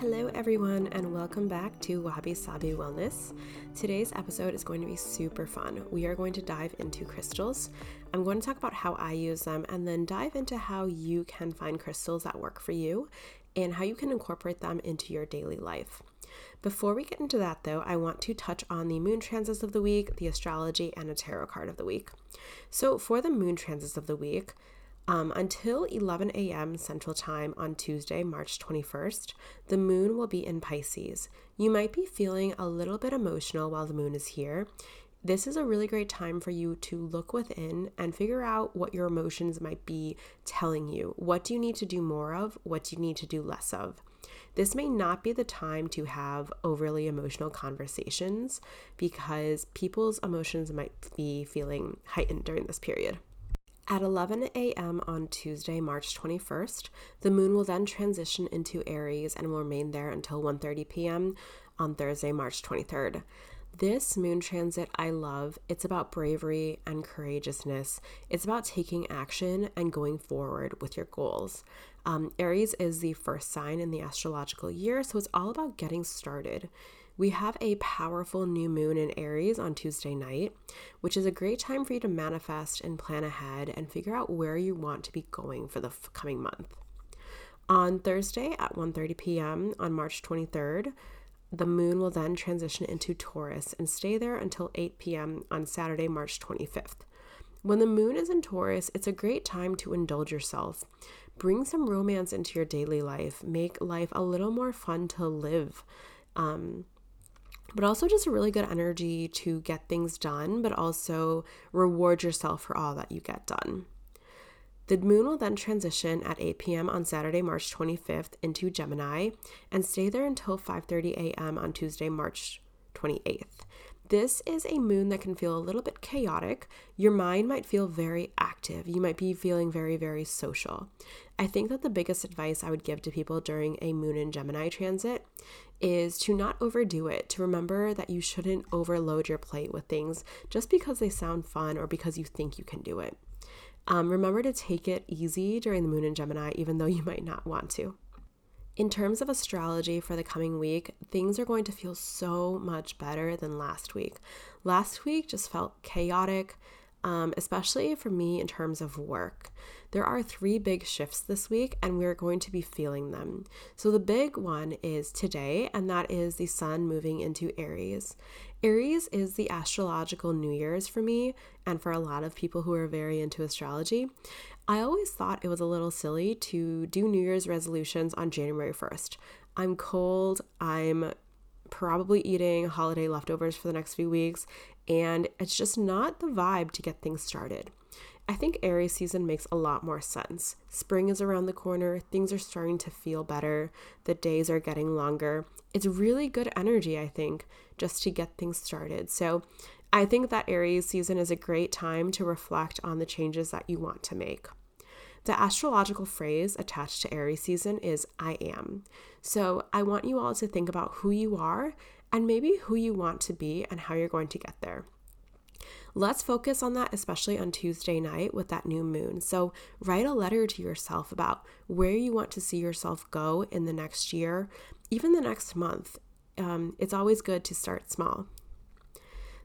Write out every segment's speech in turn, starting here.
Hello everyone and welcome back to Wabi Sabi Wellness. Today's episode is going to be super fun. We are going to dive into crystals. I'm going to talk about how I use them and then dive into how you can find crystals that work for you and how you can incorporate them into your daily life. Before we get into that though, I want to touch on the moon transits of the week, the astrology, and a tarot card of the week. So for the moon transits of the week, until 11 a.m. Central Time on Tuesday, March 21st, the moon will be in Pisces. You might be feeling a little bit emotional while the moon is here. This is a really great time for you to look within and figure out what your emotions might be telling you. What do you need to do more of? What do you need to do less of? This may not be the time to have overly emotional conversations because people's emotions might be feeling heightened during this period. At 11 a.m. on Tuesday, March 21st, the moon will then transition into Aries and will remain there until 1:30 p.m. on Thursday, March 23rd. This moon transit I love. It's about bravery and courageousness. It's about taking action and going forward with your goals. Aries is the first sign in the astrological year, so it's all about getting started. We have a powerful new moon in Aries on Tuesday night, which is a great time for you to manifest and plan ahead and figure out where you want to be going for the coming month. On Thursday at 1:30 p.m. on March 23rd, the moon will then transition into Taurus and stay there until 8 p.m. on Saturday, March 25th. When the moon is in Taurus, it's a great time to indulge yourself. Bring some romance into your daily life. Make life a little more fun to live. But also just a really good energy to get things done, but also reward yourself for all that you get done. The moon will then transition at 8 p.m. on Saturday, March 25th into Gemini and stay there until 5:30 a.m. on Tuesday, March 28th. This is a moon that can feel a little bit chaotic. Your mind might feel very active. You might be feeling very, very social. I think that the biggest advice I would give to people during a moon in Gemini transit is to not overdo it, to remember that you shouldn't overload your plate with things just because they sound fun or because you think you can do it. Remember to take it easy during the moon in Gemini, even though you might not want to. In terms of astrology for the coming week, things are going to feel so much better than last week. Last week just felt chaotic, especially for me in terms of work. There are three big shifts this week, and we're going to be feeling them. So the big one is today, and that is the sun moving into Aries. Aries is the astrological New Year's for me and for a lot of people who are very into astrology. I always thought it was a little silly to do New Year's resolutions on January 1st. I'm cold, I'm probably eating holiday leftovers for the next few weeks, and it's just not the vibe to get things started. I think Aries season makes a lot more sense. Spring is around the corner, things are starting to feel better, the days are getting longer. It's really good energy, I think, just to get things started. So I think that Aries season is a great time to reflect on the changes that you want to make. The astrological phrase attached to Aries season is I am. So I want you all to think about who you are and maybe who you want to be and how you're going to get there. Let's focus on that, especially on Tuesday night with that new moon. So write a letter to yourself about where you want to see yourself go in the next year, even the next month. It's always good to start small.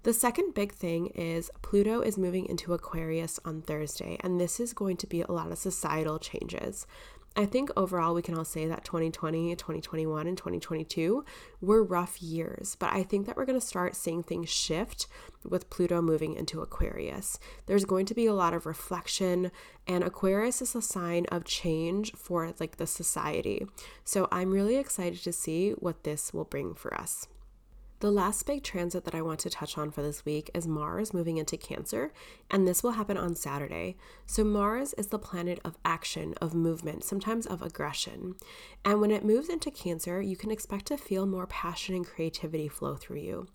The second big thing is Pluto is moving into Aquarius on Thursday, and this is going to be a lot of societal changes. I think overall we can all say that 2020, 2021, and 2022 were rough years, but I think that we're going to start seeing things shift with Pluto moving into Aquarius. There's going to be a lot of reflection, and Aquarius is a sign of change for like the society. So I'm really excited to see what this will bring for us. The last big transit that I want to touch on for this week is Mars moving into Cancer, and this will happen on Saturday. So Mars is the planet of action, of movement, sometimes of aggression. And when it moves into Cancer, you can expect to feel more passion and creativity flow through you.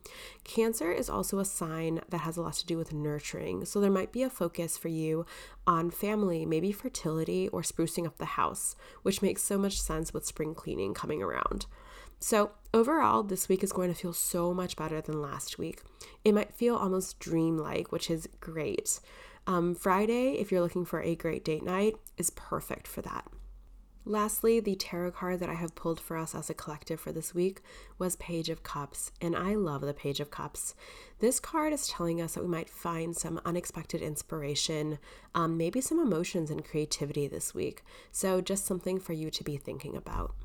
Cancer is also a sign that has a lot to do with nurturing. So there might be a focus for you on family, maybe fertility or sprucing up the house, which makes so much sense with spring cleaning coming around. So overall, this week is going to feel so much better than last week. It might feel almost dreamlike, which is great. Friday, if you're looking for a great date night, is perfect for that. Lastly, the tarot card that I have pulled for us as a collective for this week was Page of Cups, and I love the Page of Cups. This card is telling us that we might find some unexpected inspiration, maybe some emotions and creativity this week. So just something for you to be thinking about.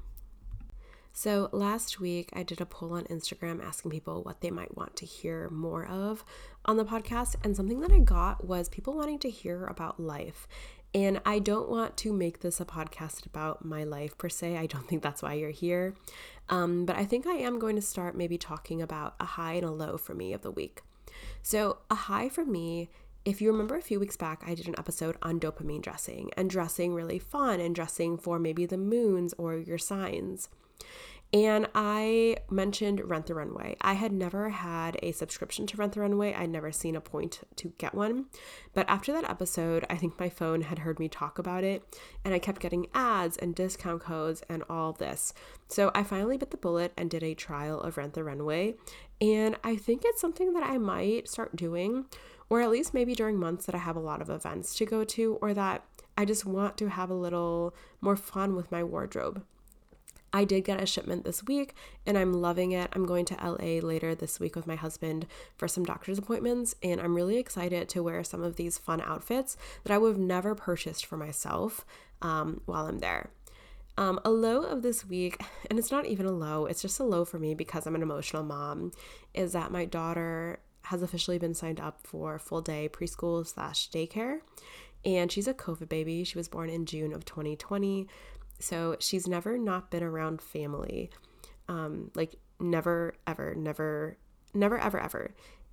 So last week, I did a poll on Instagram asking people what they might want to hear more of on the podcast, and something that I got was people wanting to hear about life. And I don't want to make this a podcast about my life per se. I don't think that's why you're here. But I think I am going to start maybe talking about a high and a low for me of the week. So a high for me, if you remember a few weeks back, I did an episode on dopamine dressing and dressing really fun and dressing for maybe the moons or your signs. And I mentioned Rent the Runway. I had never had a subscription to Rent the Runway. I'd never seen a point to get one. But after that episode, I think my phone had heard me talk about it, and I kept getting ads and discount codes and all this. So I finally bit the bullet and did a trial of Rent the Runway. And I think it's something that I might start doing, or at least maybe during months that I have a lot of events to go to, or that I just want to have a little more fun with my wardrobe. I did get a shipment this week and I'm loving it. I'm going to LA later this week with my husband for some doctor's appointments, and I'm really excited to wear some of these fun outfits that I would have never purchased for myself while I'm there. A low of this week, and it's not even a low, it's just a low for me because I'm an emotional mom, is that my daughter has officially been signed up for full day preschool/daycare, and she's a COVID baby. She was born in June of 2020. So she's never not been around family, like never, ever.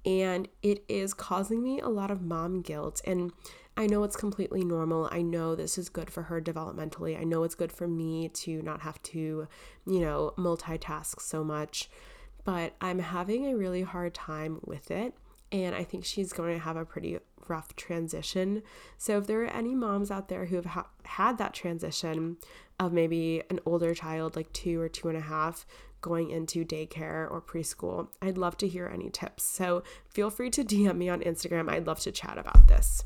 And it is causing me a lot of mom guilt. And I know it's completely normal. I know this is good for her developmentally. I know it's good for me to not have to, you know, multitask so much, but I'm having a really hard time with it. And I think she's going to have a pretty rough transition. So if there are any moms out there who have had that transition of maybe an older child, like 2 or 2.5, going into daycare or preschool, I'd love to hear any tips. So feel free to DM me on Instagram. I'd love to chat about this.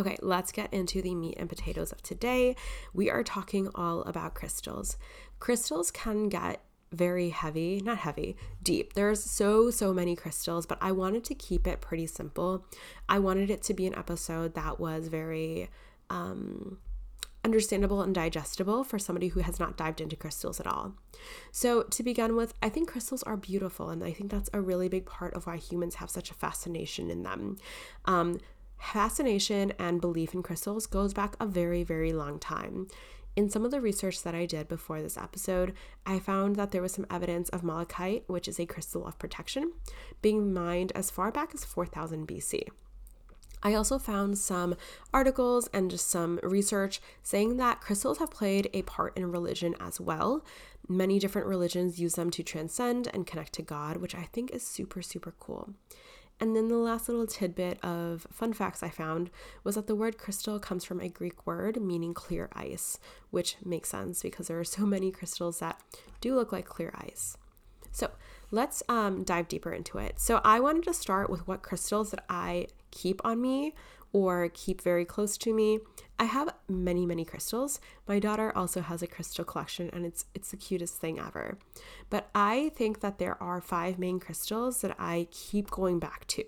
Okay, let's get into the meat and potatoes of today. We are talking all about crystals. Crystals can get very heavy, not heavy, deep. There's so many crystals, but I wanted to keep it pretty simple. I wanted it to be an episode that was very understandable and digestible for somebody who has not dived into crystals at all. So to begin with, I think crystals are beautiful, and I think that's a really big part of why humans have such a fascination in them. Fascination and belief in crystals goes back a very, very long time. In some of the research that I did before this episode, I found that there was some evidence of malachite, which is a crystal of protection, being mined as far back as 4000 BC. I also found some articles and just some research saying that crystals have played a part in religion as well. Many different religions use them to transcend and connect to God, which I think is super cool. And then the last little tidbit of fun facts I found was that the word crystal comes from a Greek word meaning clear ice, which makes sense because there are so many crystals that do look like clear ice. So let's dive deeper into it. So I wanted to start with what crystals that I keep on me or keep very close to me. I have many crystals. My daughter also has a crystal collection, and it's the cutest thing ever. But I think that there are 5 main crystals that I keep going back to.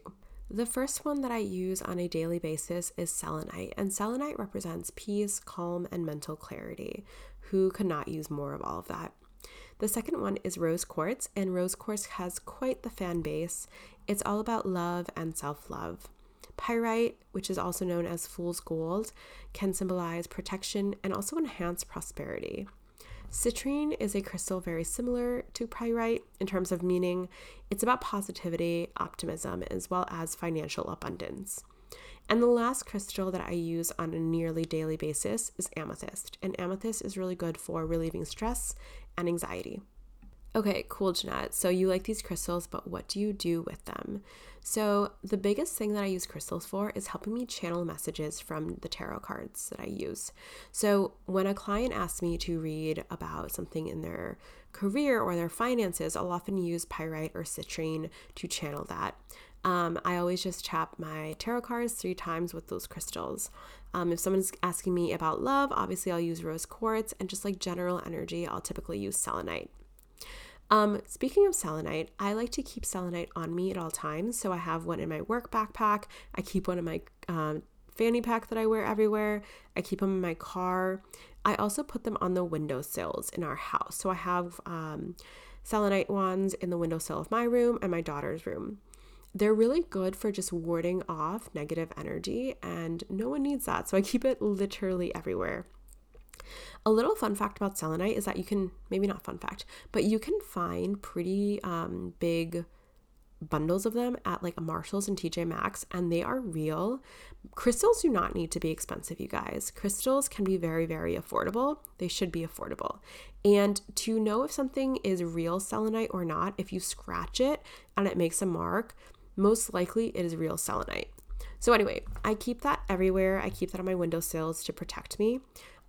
The first one that I use on a daily basis is selenite, and selenite represents peace, calm, and mental clarity. Who could not use more of all of that? The second one is rose quartz, and rose quartz has quite the fan base. It's all about love and self-love. Pyrite, which is also known as fool's gold, can symbolize protection and also enhance prosperity. Citrine is a crystal very similar to pyrite in terms of meaning. It's about positivity, optimism, as well as financial abundance. And the last crystal that I use on a nearly daily basis is amethyst, and amethyst is really good for relieving stress and anxiety. Okay, cool, Jeanette. So you like these crystals, but what do you do with them? So the biggest thing that I use crystals for is helping me channel messages from the tarot cards that I use. So when a client asks me to read about something in their career or their finances, I'll often use pyrite or citrine to channel that. I always just tap my tarot cards 3 times with those crystals. If someone's asking me about love, obviously I'll use rose quartz, and just like general energy, I'll typically use selenite. Speaking of selenite, I like to keep selenite on me at all times. So I have one in my work backpack. I keep one in my fanny pack that I wear everywhere. I keep them in my car. I also put them on the windowsills in our house. So I have selenite wands in the windowsill of my room and my daughter's room. They're really good for just warding off negative energy, and no one needs that. So I keep it literally everywhere. A little fun fact about selenite is that you can, maybe not fun fact, but you can find pretty big bundles of them at like Marshall's and TJ Maxx, and they are real. Crystals do not need to be expensive, you guys. Crystals can be very, very affordable. They should be affordable. And to know if something is real selenite or not, if you scratch it and it makes a mark, most likely it is real selenite. So anyway, I keep that everywhere. I keep that on my windowsills to protect me.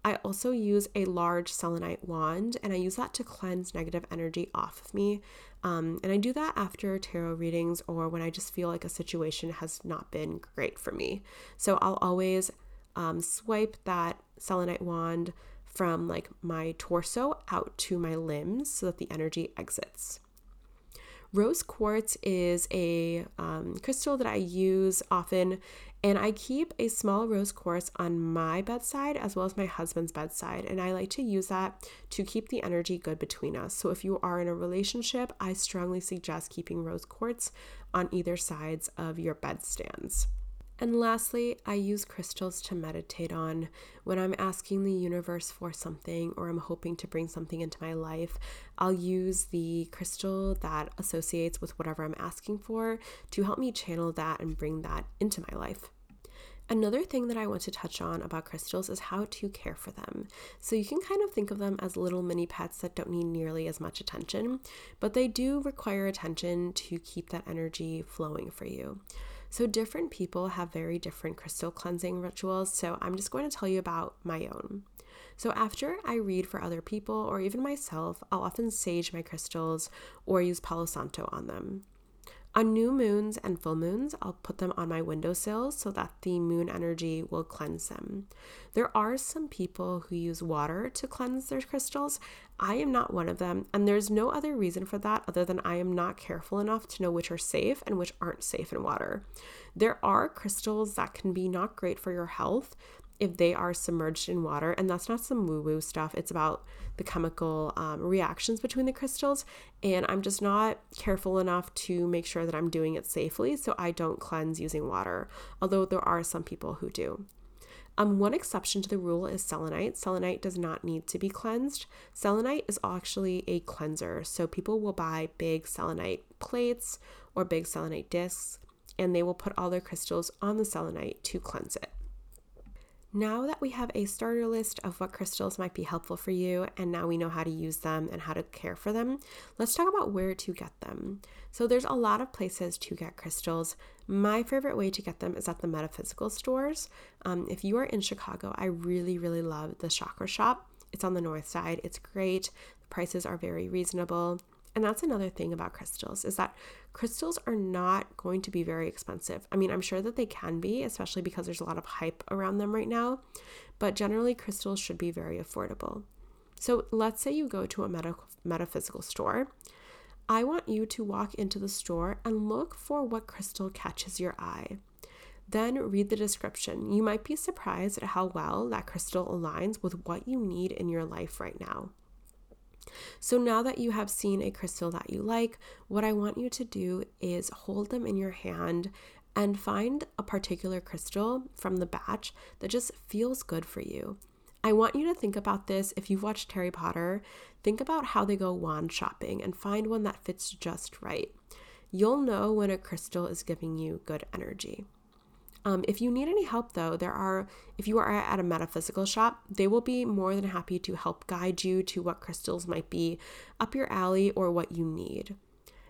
I also use a large selenite wand, and I use that to cleanse negative energy off of me. And I do that after tarot readings or when I just feel like a situation has not been great for me. So I'll always swipe that selenite wand from like my torso out to my limbs so that the energy exits. Rose quartz is a crystal that I use often, and I keep a small rose quartz on my bedside as well as my husband's bedside, and I like to use that to keep the energy good between us. So if you are in a relationship, I strongly suggest keeping rose quartz on either sides of your bedstands. And lastly, I use crystals to meditate on. When I'm asking the universe for something, or I'm hoping to bring something into my life, I'll use the crystal that associates with whatever I'm asking for to help me channel that and bring that into my life. Another thing that I want to touch on about crystals is how to care for them. So you can kind of think of them as little mini pets that don't need nearly as much attention, but they do require attention to keep that energy flowing for you. So different people have very different crystal cleansing rituals, so I'm just going to tell you about my own. So after I read for other people or even myself, I'll often sage my crystals or use Palo Santo on them. On new moons and full moons, I'll put them on my windowsills so that the moon energy will cleanse them. There are some people who use water to cleanse their crystals. I am not one of them, and there's no other reason for that other than I am not careful enough to know which are safe and which aren't safe in water. There are crystals that can be not great for your health if they are submerged in water, and that's not some woo-woo stuff. It's about the chemical reactions between the crystals, and I'm just not careful enough to make sure that I'm doing it safely, so I don't cleanse using water, although there are some people who do. One exception to the rule is selenite. Selenite does not need to be cleansed. Selenite is actually a cleanser, so people will buy big selenite plates or big selenite discs, and they will put all their crystals on the selenite to cleanse it. Now that we have a starter list of what crystals might be helpful for you, and now we know how to use them and how to care for them, let's talk about where to get them. So there's a lot of places to get crystals. My favorite way to get them is at the metaphysical stores. If you are in Chicago, I really, really love the Chakra Shop. It's on the north side. It's great. The prices are very reasonable. And that's another thing about crystals, is that crystals are not going to be very expensive. I mean, I'm sure that they can be, especially because there's a lot of hype around them right now, but generally crystals should be very affordable. So let's say you go to a metaphysical store. I want you to walk into the store and look for what crystal catches your eye. Then read the description. You might be surprised at how well that crystal aligns with what you need in your life right now. So now that you have seen a crystal that you like, what I want you to do is hold them in your hand and find a particular crystal from the batch that just feels good for you. I want you to think about this. If you've watched Harry Potter, think about how they go wand shopping and find one that fits just right. You'll know when a crystal is giving you good energy. If you need any help though, if you are at a metaphysical shop, they will be more than happy to help guide you to what crystals might be up your alley or what you need.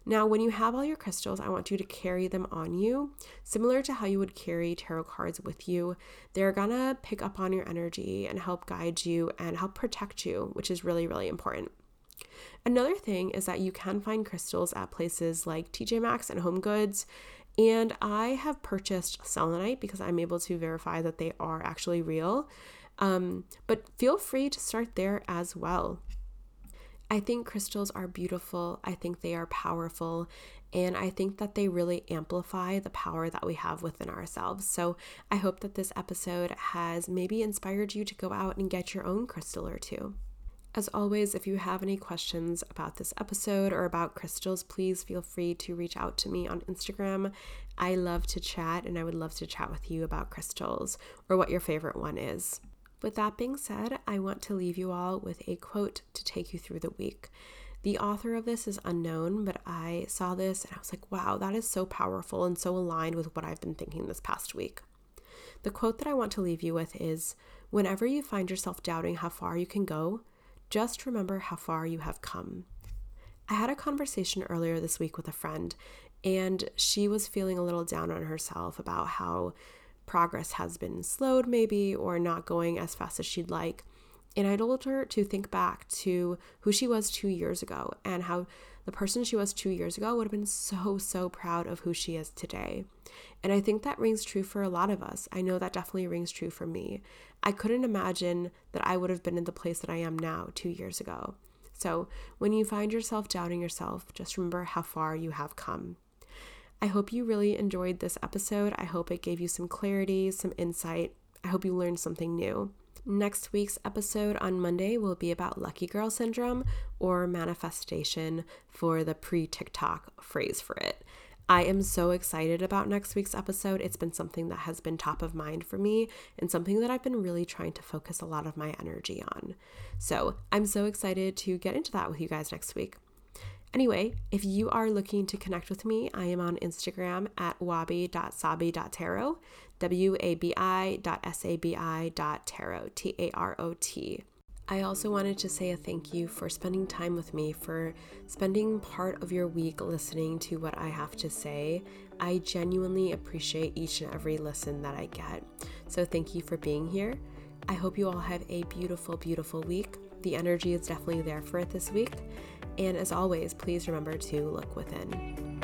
Now, when you have all your crystals, I want you to carry them on you, similar to how you would carry tarot cards with you. They're gonna pick up on your energy and help guide you and help protect you, which is really, really important. Another thing is that you can find crystals at places like TJ Maxx and HomeGoods. And I have purchased selenite because I'm able to verify that they are actually real. But feel free to start there as well. I think crystals are beautiful. I think they are powerful. And I think that they really amplify the power that we have within ourselves. So I hope that this episode has maybe inspired you to go out and get your own crystal or two. As always, if you have any questions about this episode or about crystals, please feel free to reach out to me on Instagram. I love to chat, and I would love to chat with you about crystals or what your favorite one is. With that being said, I want to leave you all with a quote to take you through the week. The author of this is unknown, but I saw this and I was like, wow, that is so powerful and so aligned with what I've been thinking this past week. The quote that I want to leave you with is, whenever you find yourself doubting how far you can go, just remember how far you have come. I had a conversation earlier this week with a friend, and she was feeling a little down on herself about how progress has been slowed maybe, or not going as fast as she'd like. And I told her to think back to who she was 2 years ago and how the person she was 2 years ago would have been so, so proud of who she is today. And I think that rings true for a lot of us. I know that definitely rings true for me. I couldn't imagine that I would have been in the place that I am now 2 years ago. So when you find yourself doubting yourself, just remember how far you have come. I hope you really enjoyed this episode. I hope it gave you some clarity, some insight. I hope you learned something new. Next week's episode on Monday will be about lucky girl syndrome, or manifestation for the pre-TikTok phrase for it. I am so excited about next week's episode. It's been something that has been top of mind for me and something that I've been really trying to focus a lot of my energy on. So I'm so excited to get into that with you guys next week. Anyway, if you are looking to connect with me, I am on Instagram at wabi.sabi.tarot, wabi.sabi.tarot, Tarot. I also wanted to say a thank you for spending time with me, for spending part of your week listening to what I have to say. I genuinely appreciate each and every listen that I get. So thank you for being here. I hope you all have a beautiful, beautiful week. The energy is definitely there for it this week. And as always, please remember to look within.